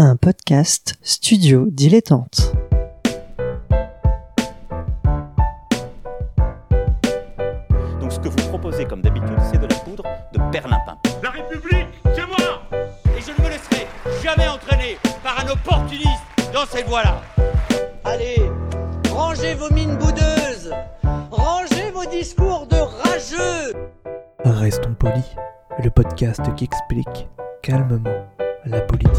un podcast Studio Dilettante. Donc ce que vous proposez comme d'habitude, c'est de la poudre de perlimpin. La République, c'est moi, et je ne me laisserai jamais entraîner par un opportuniste dans cette voie-là. Allez, rangez vos mines boudeuses, rangez vos discours de rageux. Restons polis, le podcast qui explique calmement la politique.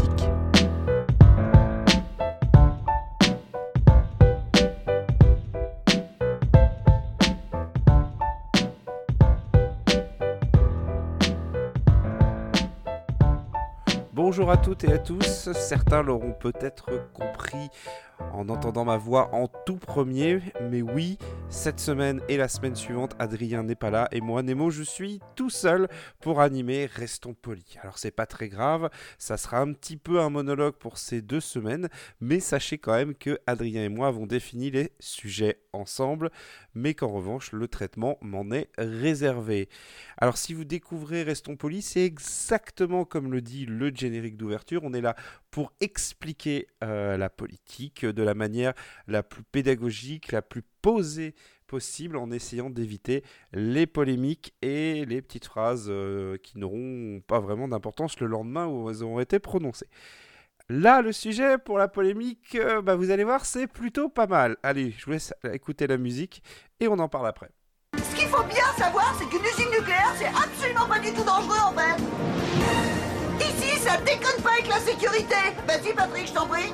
Bonjour à toutes et à tous, certains l'auront peut-être compris en entendant ma voix en tout premier, mais oui, cette semaine et la semaine suivante, Adrien n'est pas là et moi, Nemo, je suis tout seul pour animer Restons Polis. Alors c'est pas très grave, ça sera un petit peu un monologue pour ces deux semaines, mais sachez quand même que Adrien et moi avons défini les sujets ensemble, mais qu'en revanche, le traitement m'en est réservé. Alors si vous découvrez Restons Polis, c'est exactement comme le dit le générique d'ouverture, on est là pour expliquer la politique de la manière la plus pédagogique, la plus posée possible, en essayant d'éviter les polémiques et les petites phrases qui n'auront pas vraiment d'importance le lendemain où elles auront été prononcées. Là, le sujet pour la polémique, vous allez voir, c'est plutôt pas mal. Allez, je vous laisse écouter la musique et on en parle après. Ce qu'il faut bien savoir, c'est qu'une usine nucléaire, c'est absolument pas du tout dangereux en fait. Ici, ça déconne pas avec la sécurité. Vas-y Patrick, je t'en prie.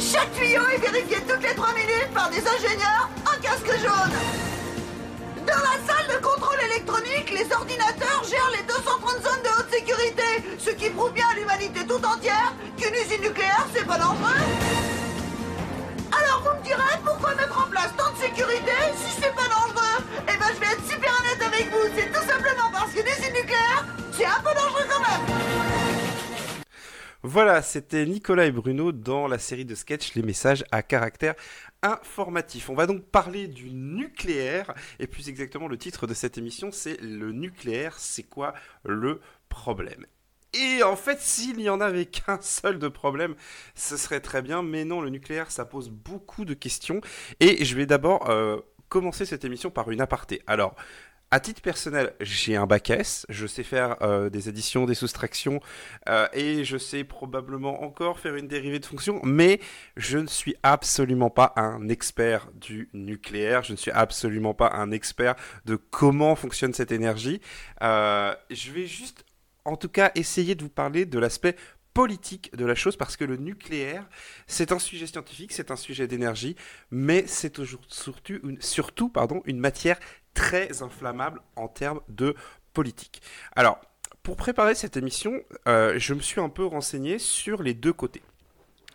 Chaque tuyau est vérifié toutes les 3 minutes par des ingénieurs en casque jaune. Dans la salle de contrôle électronique, les ordinateurs gèrent les 230 zones de haute sécurité, ce qui prouve bien à l'humanité tout entière qu'une usine nucléaire, c'est pas dangereux. Alors vous me direz, pourquoi mettre en place tant de sécurité si c'est pas dangereux ? Eh ben je vais être super honnête avec vous, c'est tout simplement parce qu'une usine nucléaire, c'est un peu dangereux quand même. Voilà, c'était Nicolas et Bruno dans la série de sketchs Les messages à caractère informatif. On va donc parler du nucléaire, et plus exactement le titre de cette émission, c'est « Le nucléaire, c'est quoi le problème ?» Et en fait, s'il n'y en avait qu'un seul de problème, ce serait très bien, mais non, le nucléaire, ça pose beaucoup de questions, et je vais d'abord commencer cette émission par une aparté. Alors, à titre personnel, j'ai un bac S, je sais faire des additions, des soustractions, et je sais probablement encore faire une dérivée de fonction, mais je ne suis absolument pas un expert du nucléaire, je ne suis absolument pas un expert de comment fonctionne cette énergie. Je vais juste, en tout cas, essayer de vous parler de l'aspect politique de la chose, parce que le nucléaire, c'est un sujet scientifique, c'est un sujet d'énergie, mais c'est surtout une matière très inflammable en termes de politique. Alors, pour préparer cette émission, je me suis un peu renseigné sur les deux côtés.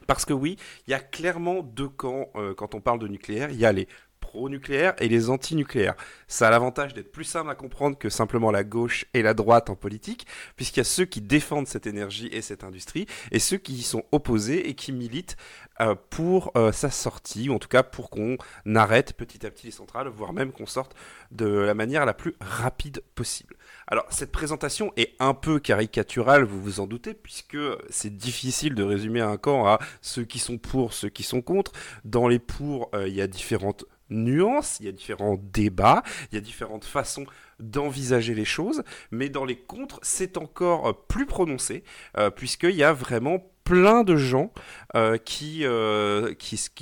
Parce que oui, il y a clairement deux camps quand on parle de nucléaire. Il y a les pro-nucléaires et les anti-nucléaires. Ça a l'avantage d'être plus simple à comprendre que simplement la gauche et la droite en politique, puisqu'il y a ceux qui défendent cette énergie et cette industrie, et ceux qui y sont opposés et qui militent pour sa sortie, ou en tout cas pour qu'on arrête petit à petit les centrales, voire même qu'on sorte de la manière la plus rapide possible. Alors, cette présentation est un peu caricaturale, vous vous en doutez, puisque c'est difficile de résumer un camp à ceux qui sont pour, ceux qui sont contre. Dans les pour, il y a différentes nuances, il y a différents débats, il y a différentes façons d'envisager les choses, mais dans les contres, c'est encore plus prononcé, puisqu'il y a vraiment plein de gens qui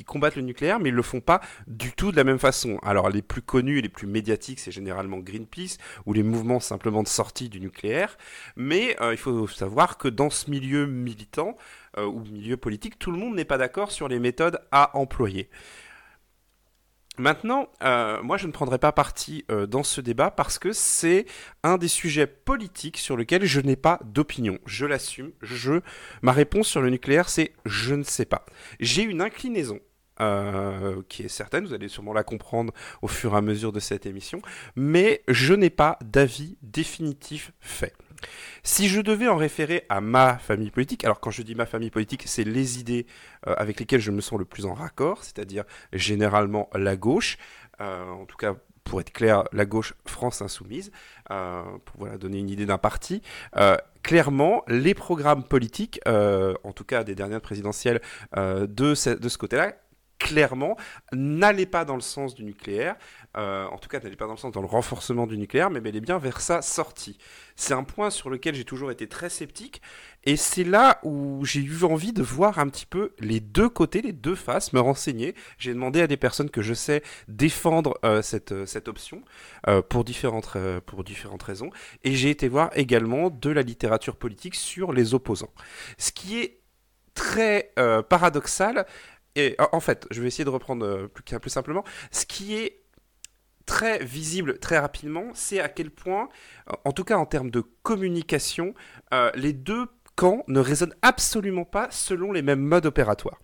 combattent le nucléaire, mais ils ne le font pas du tout de la même façon. Alors, les plus connus et les plus médiatiques, c'est généralement Greenpeace, ou les mouvements simplement de sortie du nucléaire, mais il faut savoir que dans ce milieu militant, ou milieu politique, tout le monde n'est pas d'accord sur les méthodes à employer. Maintenant, moi je ne prendrai pas parti dans ce débat parce que c'est un des sujets politiques sur lequel je n'ai pas d'opinion. Je l'assume, ma réponse sur le nucléaire c'est « je ne sais pas ». J'ai une inclinaison qui est certaine, vous allez sûrement la comprendre au fur et à mesure de cette émission, mais je n'ai pas d'avis définitif fait. Si je devais en référer à ma famille politique, alors quand je dis ma famille politique, c'est les idées avec lesquelles je me sens le plus en raccord, c'est-à-dire généralement la gauche, en tout cas pour être clair, la gauche France Insoumise, pour voilà, donner une idée d'un parti. Clairement, les programmes politiques, en tout cas des dernières présidentielles de ce côté-là, clairement, n'allez pas dans le sens du nucléaire, en tout cas n'allez pas dans le sens dans le renforcement du nucléaire, mais bel et bien vers sa sortie. C'est un point sur lequel j'ai toujours été très sceptique, et c'est là où j'ai eu envie de voir un petit peu les deux côtés, les deux faces, me renseigner. J'ai demandé à des personnes que je sais défendre cette option pour différentes raisons, et j'ai été voir également de la littérature politique sur les opposants. Ce qui est très paradoxal. Et en fait, je vais essayer de reprendre plus simplement. Ce qui est très visible très rapidement, c'est à quel point, en tout cas en termes de communication, les deux camps ne raisonnent absolument pas selon les mêmes modes opératoires.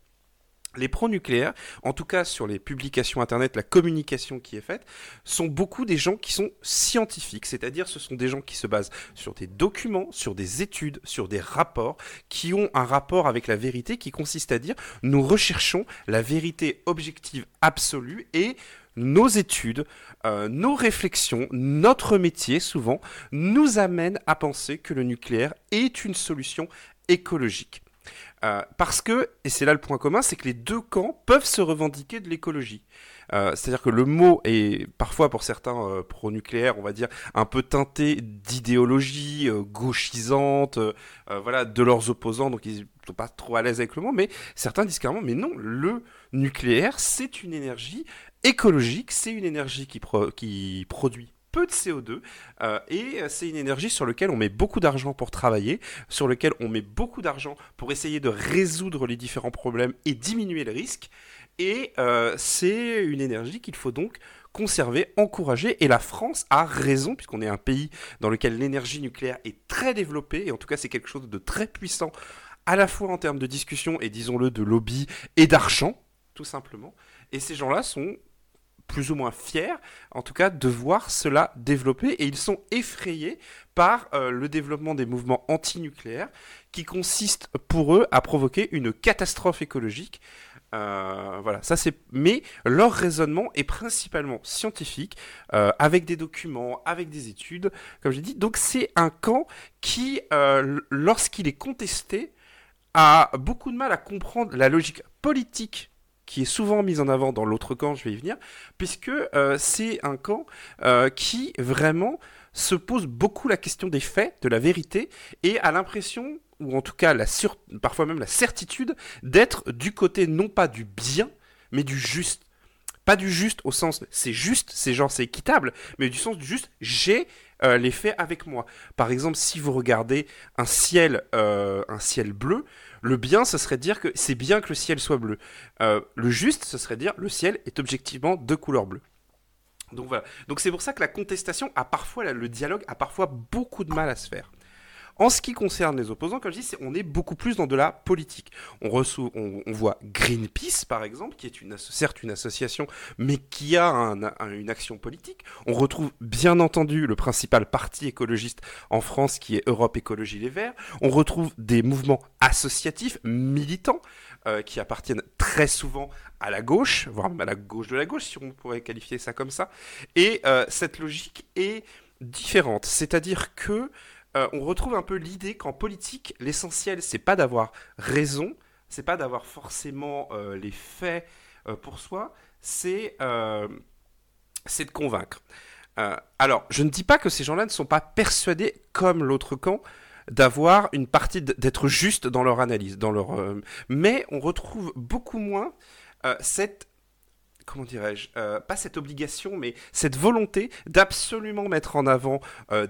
Les pro-nucléaires, en tout cas sur les publications internet, la communication qui est faite, sont beaucoup des gens qui sont scientifiques, c'est-à-dire ce sont des gens qui se basent sur des documents, sur des études, sur des rapports, qui ont un rapport avec la vérité qui consiste à dire « nous recherchons la vérité objective absolue et nos études, nos réflexions, notre métier souvent, nous amènent à penser que le nucléaire est une solution écologique ». Parce que, et c'est là le point commun, c'est que les deux camps peuvent se revendiquer de l'écologie. C'est-à-dire que le mot est parfois pour certains pro-nucléaires, on va dire, un peu teinté d'idéologie gauchisante, voilà, de leurs opposants, donc ils ne sont pas trop à l'aise avec le mot, mais certains disent carrément, mais non, le nucléaire, c'est une énergie écologique, c'est une énergie qui produit peu de CO2, et c'est une énergie sur laquelle on met beaucoup d'argent pour travailler, sur laquelle on met beaucoup d'argent pour essayer de résoudre les différents problèmes et diminuer le risque, et c'est une énergie qu'il faut donc conserver, encourager, et la France a raison, puisqu'on est un pays dans lequel l'énergie nucléaire est très développée, et en tout cas c'est quelque chose de très puissant, à la fois en termes de discussion, et disons-le, de lobby et d'argent, tout simplement, et ces gens-là sont plus ou moins fiers, en tout cas, de voir cela développer, et ils sont effrayés par le développement des mouvements anti-nucléaires qui consistent pour eux à provoquer une catastrophe écologique. Voilà, ça c'est. Mais leur raisonnement est principalement scientifique, avec des documents, avec des études, comme j'ai dit. Donc c'est un camp qui, lorsqu'il est contesté, a beaucoup de mal à comprendre la logique politique qui est souvent mise en avant dans l'autre camp, je vais y venir, puisque c'est un camp qui vraiment se pose beaucoup la question des faits, de la vérité, et a l'impression, ou en tout cas parfois même la certitude, d'être du côté non pas du bien, mais du juste. Pas du juste au sens c'est juste, c'est genre c'est équitable, mais du sens du juste, j'ai les faits avec moi. Par exemple, si vous regardez un ciel bleu, le bien, ce serait dire que c'est bien que le ciel soit bleu. Le juste, ce serait dire le ciel est objectivement de couleur bleue. Donc voilà. Donc c'est pour ça que la contestation a parfois, le dialogue a parfois beaucoup de mal à se faire. En ce qui concerne les opposants, comme je dis, on est beaucoup plus dans de la politique. On voit Greenpeace, par exemple, qui est certes une association, mais qui a une action politique. On retrouve, bien entendu, le principal parti écologiste en France, qui est Europe Écologie Les Verts. On retrouve des mouvements associatifs, militants, qui appartiennent très souvent à la gauche, voire même à la gauche de la gauche, si on pourrait qualifier ça comme ça. Et cette logique est différente. C'est-à-dire que on retrouve un peu l'idée qu'en politique, l'essentiel, c'est pas d'avoir raison, c'est pas d'avoir forcément les faits pour soi, c'est de convaincre. Alors, je ne dis pas que ces gens-là ne sont pas persuadés, comme l'autre camp, d'avoir une partie d'être juste dans leur analyse, mais on retrouve beaucoup moins cette, comment dirais-je, pas cette obligation, mais cette volonté d'absolument mettre en avant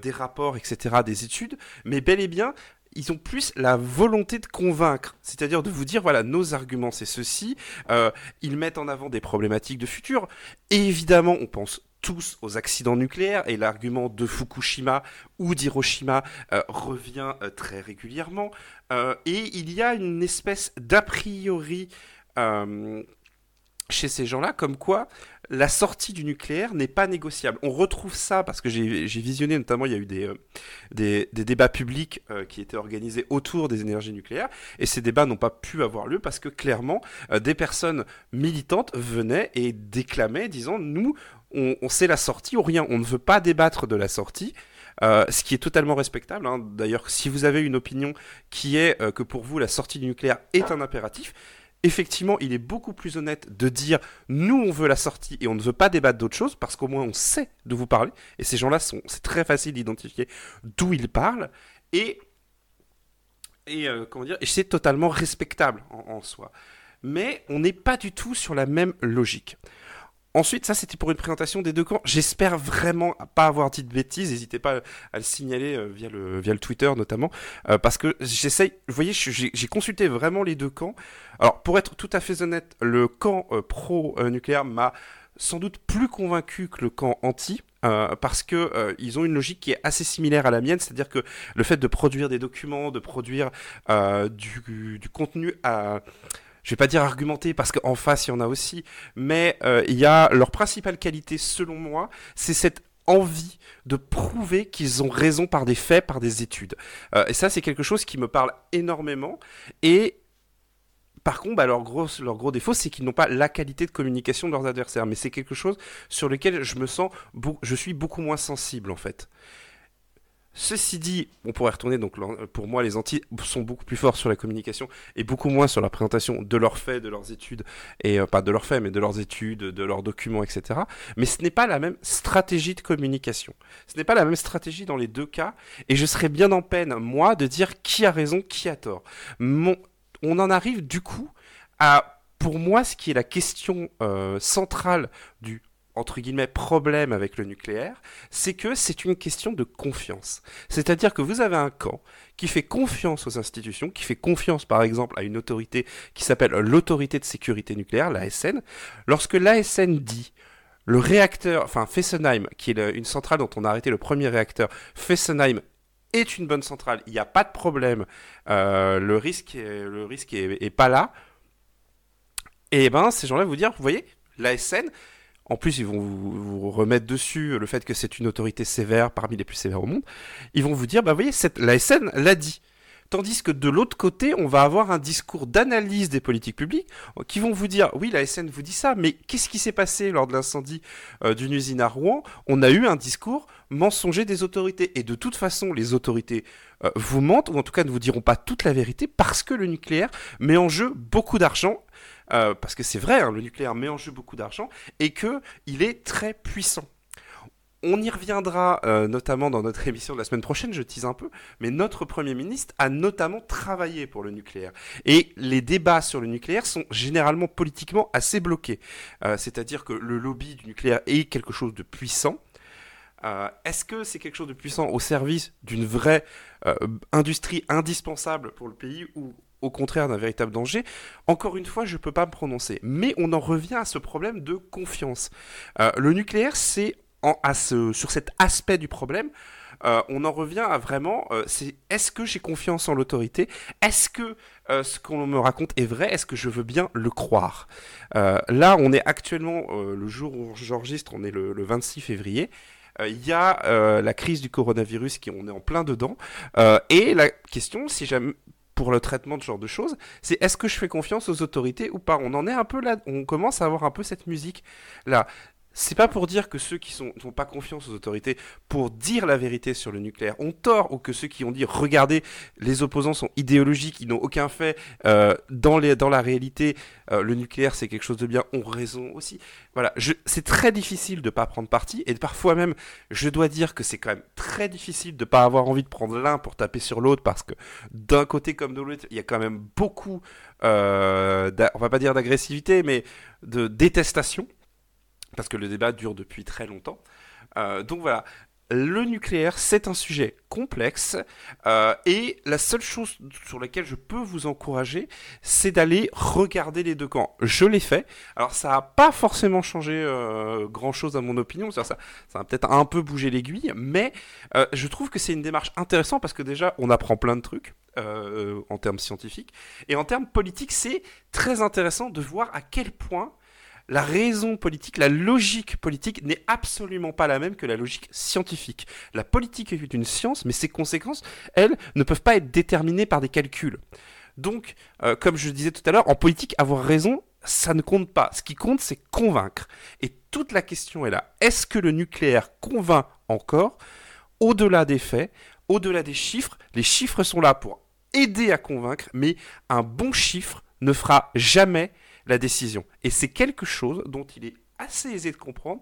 des rapports, etc., des études, mais bel et bien, ils ont plus la volonté de convaincre, c'est-à-dire de vous dire, voilà, nos arguments, c'est ceci, ils mettent en avant des problématiques de futur, et évidemment, on pense tous aux accidents nucléaires, et l'argument de Fukushima ou d'Hiroshima revient très régulièrement, et il y a une espèce d'a priori chez ces gens-là, comme quoi la sortie du nucléaire n'est pas négociable. On retrouve ça, parce que j'ai visionné, notamment, il y a eu des débats publics qui étaient organisés autour des énergies nucléaires, et ces débats n'ont pas pu avoir lieu parce que, clairement, des personnes militantes venaient et déclamaient, disant « Nous, on sait la sortie ou rien, on ne veut pas débattre de la sortie », ce qui est totalement respectable, hein. D'ailleurs, si vous avez une opinion qui est que pour vous, la sortie du nucléaire est un impératif, effectivement, il est beaucoup plus honnête de dire « Nous, on veut la sortie et on ne veut pas débattre d'autre chose » parce qu'au moins, on sait de vous parler. Et ces gens-là, c'est très facile d'identifier d'où ils parlent. Et c'est totalement respectable en soi. Mais on n'est pas du tout sur la même logique. Ensuite, ça, c'était pour une présentation des deux camps. J'espère vraiment pas avoir dit de bêtises. N'hésitez pas à le signaler via le Twitter, notamment, parce que j'essaye... Vous voyez, j'ai consulté vraiment les deux camps. Alors, pour être tout à fait honnête, le camp pro-nucléaire m'a sans doute plus convaincu que le camp anti, parce que ils ont une logique qui est assez similaire à la mienne, c'est-à-dire que le fait de produire des documents, de produire du contenu à... Je ne vais pas dire argumenter parce qu'en face, il y en a aussi, mais il y a leur principale qualité, selon moi, c'est cette envie de prouver qu'ils ont raison par des faits, par des études. Et ça, c'est quelque chose qui me parle énormément. Et par contre, bah, leur gros défaut, c'est qu'ils n'ont pas la qualité de communication de leurs adversaires. Mais c'est quelque chose sur lequel je suis beaucoup moins sensible, en fait. Ceci dit, on pourrait retourner, donc pour moi les anti sont beaucoup plus forts sur la communication et beaucoup moins sur la présentation de leurs faits, de leurs études, et pas de leurs faits, mais de leurs études, de leurs documents, etc. Mais ce n'est pas la même stratégie de communication. Ce n'est pas la même stratégie dans les deux cas, et je serais bien en peine, moi, de dire qui a raison, qui a tort. On en arrive du coup à, pour moi, ce qui est la question centrale du entre guillemets, problème avec le nucléaire, c'est que c'est une question de confiance. C'est-à-dire que vous avez un camp qui fait confiance aux institutions, qui fait confiance, par exemple, à une autorité qui s'appelle l'Autorité de sécurité nucléaire, l'ASN. Lorsque l'ASN dit le réacteur, enfin Fessenheim, qui est une centrale dont on a arrêté le premier réacteur, Fessenheim est une bonne centrale, il n'y a pas de problème, le risque est pas là, et bien ces gens-là vous dire, vous voyez, l'ASN... En plus, ils vont vous remettre dessus le fait que c'est une autorité sévère, parmi les plus sévères au monde. Ils vont vous dire, bah, vous voyez, l'ASN l'a dit. Tandis que de l'autre côté, on va avoir un discours d'analyse des politiques publiques qui vont vous dire, oui, l'ASN vous dit ça, mais qu'est-ce qui s'est passé lors de l'incendie d'une usine à Rouen ? On a eu un discours mensonger des autorités. Et de toute façon, les autorités vous mentent, ou en tout cas ne vous diront pas toute la vérité, parce que le nucléaire met en jeu beaucoup d'argent. Parce que c'est vrai, hein, le nucléaire met en jeu beaucoup d'argent et qu'il est très puissant. On y reviendra notamment dans notre émission de la semaine prochaine, je tease un peu, mais notre Premier ministre a notamment travaillé pour le nucléaire. Et les débats sur le nucléaire sont généralement politiquement assez bloqués. C'est-à-dire que le lobby du nucléaire est quelque chose de puissant. Est-ce que c'est quelque chose de puissant au service d'une vraie industrie indispensable pour le pays ou au contraire d'un véritable danger? Encore une fois, je ne peux pas me prononcer. Mais on en revient à ce problème de confiance. Le nucléaire, sur cet aspect du problème, on en revient à vraiment, est-ce que j'ai confiance en l'autorité ? Est-ce que ce qu'on me raconte est vrai ? Est-ce que je veux bien le croire ? Là, on est actuellement, le jour où j'enregistre, on est le 26 février. Il y a la crise du coronavirus, on est en plein dedans. Et la question, si jamais... pour le traitement de ce genre de choses, c'est est-ce que je fais confiance aux autorités ou pas ? On en est un peu là, on commence à avoir un peu cette musique là. C'est pas pour dire que ceux qui n'ont pas confiance aux autorités pour dire la vérité sur le nucléaire ont tort, ou que ceux qui ont dit « Regardez, les opposants sont idéologiques, ils n'ont aucun fait, dans la réalité, le nucléaire c'est quelque chose de bien », ont raison aussi. Voilà, c'est très difficile de pas prendre parti, et parfois même, je dois dire que c'est quand même très difficile de pas avoir envie de prendre l'un pour taper sur l'autre, parce que d'un côté comme de l'autre, il y a quand même beaucoup, on va pas dire d'agressivité, mais de détestation, parce que le débat dure depuis très longtemps. Donc voilà, le nucléaire, c'est un sujet complexe, et la seule chose sur laquelle je peux vous encourager, c'est d'aller regarder les deux camps. Je l'ai fait, alors ça n'a pas forcément changé grand-chose à mon opinion, ça a peut-être un peu bougé l'aiguille, mais je trouve que c'est une démarche intéressante, parce que déjà, on apprend plein de trucs, en termes scientifiques, et en termes politiques, c'est très intéressant de voir à quel point la raison politique, la logique politique n'est absolument pas la même que la logique scientifique. La politique est une science, mais ses conséquences, elles, ne peuvent pas être déterminées par des calculs. Donc, comme je disais tout à l'heure, en politique, avoir raison, ça ne compte pas. Ce qui compte, c'est convaincre. Et toute la question est là. Est-ce que le nucléaire convainc encore, au-delà des faits, au-delà des chiffres? Les chiffres sont là pour aider à convaincre, mais un bon chiffre ne fera jamais la décision. Et c'est quelque chose dont il est assez aisé de comprendre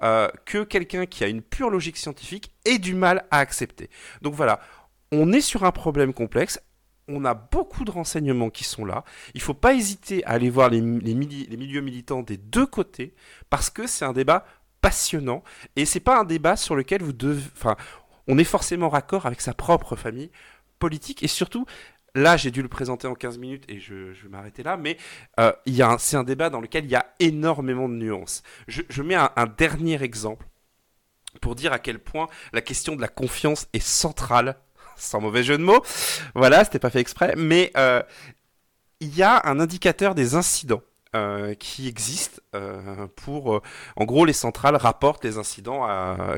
que quelqu'un qui a une pure logique scientifique ait du mal à accepter. Donc voilà, on est sur un problème complexe. On a beaucoup de renseignements qui sont là. Il ne faut pas hésiter à aller voir les milieux militants des deux côtés, parce que c'est un débat passionnant, et c'est pas un débat sur lequel vous devez... Enfin, on est forcément raccord avec sa propre famille politique, et surtout, là, j'ai dû le présenter en 15 minutes, et je vais m'arrêter là, mais c'est un débat dans lequel il y a énormément de nuances. Je mets un dernier exemple pour dire à quel point la question de la confiance est centrale. Sans mauvais jeu de mots, voilà, c'était pas fait exprès, mais il y a un indicateur des incidents qui existe pour... en gros, les centrales rapportent les incidents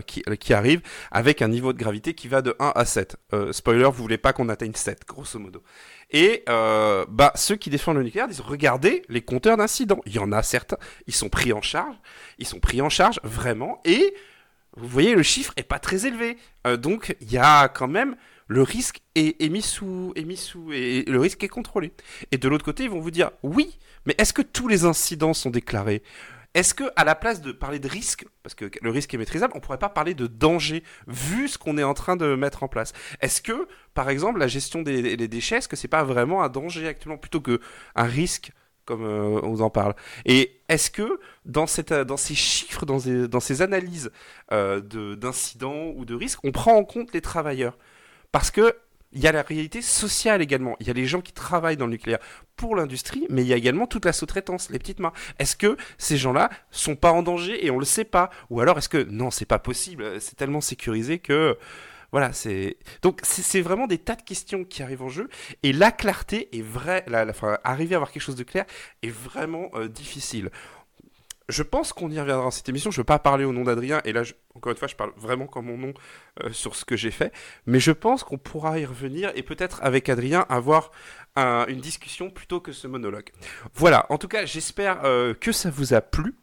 qui arrivent avec un niveau de gravité qui va de 1 à 7. Spoiler, vous voulez pas qu'on atteigne 7, grosso modo. Et ceux qui défendent le nucléaire disent « Regardez les compteurs d'incidents, il y en a certains, ils sont pris en charge, vraiment, et vous voyez, le chiffre est pas très élevé. Donc, il y a quand même... Le risque est mis sous, et le risque est contrôlé. Et de l'autre côté, ils vont vous dire, oui, mais est-ce que tous les incidents sont déclarés ? Est-ce que, à la place de parler de risque, parce que le risque est maîtrisable, on ne pourrait pas parler de danger, vu ce qu'on est en train de mettre en place ? Est-ce que, par exemple, la gestion des déchets, est-ce que ce n'est pas vraiment un danger actuellement, plutôt qu'un risque, comme on en parle ? Et est-ce que, dans ces chiffres, dans ces analyses d'incidents ou de risques, on prend en compte les travailleurs ? Parce que il y a la réalité sociale également. Il y a les gens qui travaillent dans le nucléaire pour l'industrie, mais il y a également toute la sous-traitance, les petites mains. Est-ce que ces gens-là sont pas en danger et on le sait pas ? Ou alors est-ce que non, c'est pas possible, c'est tellement sécurisé que voilà, c'est... Donc c'est vraiment des tas de questions qui arrivent en jeu et la clarté est vraie, arriver à avoir quelque chose de clair est vraiment difficile. Je pense qu'on y reviendra dans cette émission, je ne veux pas parler au nom d'Adrien, et là, encore une fois, je parle vraiment comme mon nom sur ce que j'ai fait, mais je pense qu'on pourra y revenir, et peut-être avec Adrien, avoir une discussion plutôt que ce monologue. Voilà, en tout cas, j'espère que ça vous a plu,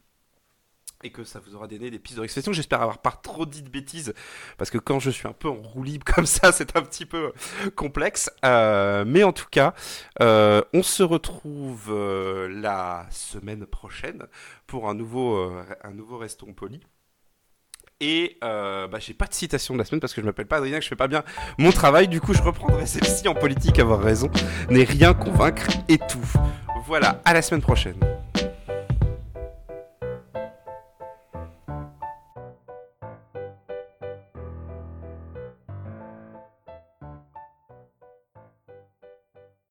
et que ça vous aura donné des pistes de réflexion. J'espère avoir pas trop dit de bêtises, parce que quand je suis un peu en roue libre comme ça, c'est un petit peu complexe. Mais en tout cas, on se retrouve la semaine prochaine pour un nouveau Restons Polis. Et j'ai pas de citation de la semaine parce que je m'appelle pas Adrien, que je fais pas bien mon travail. Du coup, je reprendrai celle-ci en politique, avoir raison, n'est rien convaincre et tout. Voilà, à la semaine prochaine.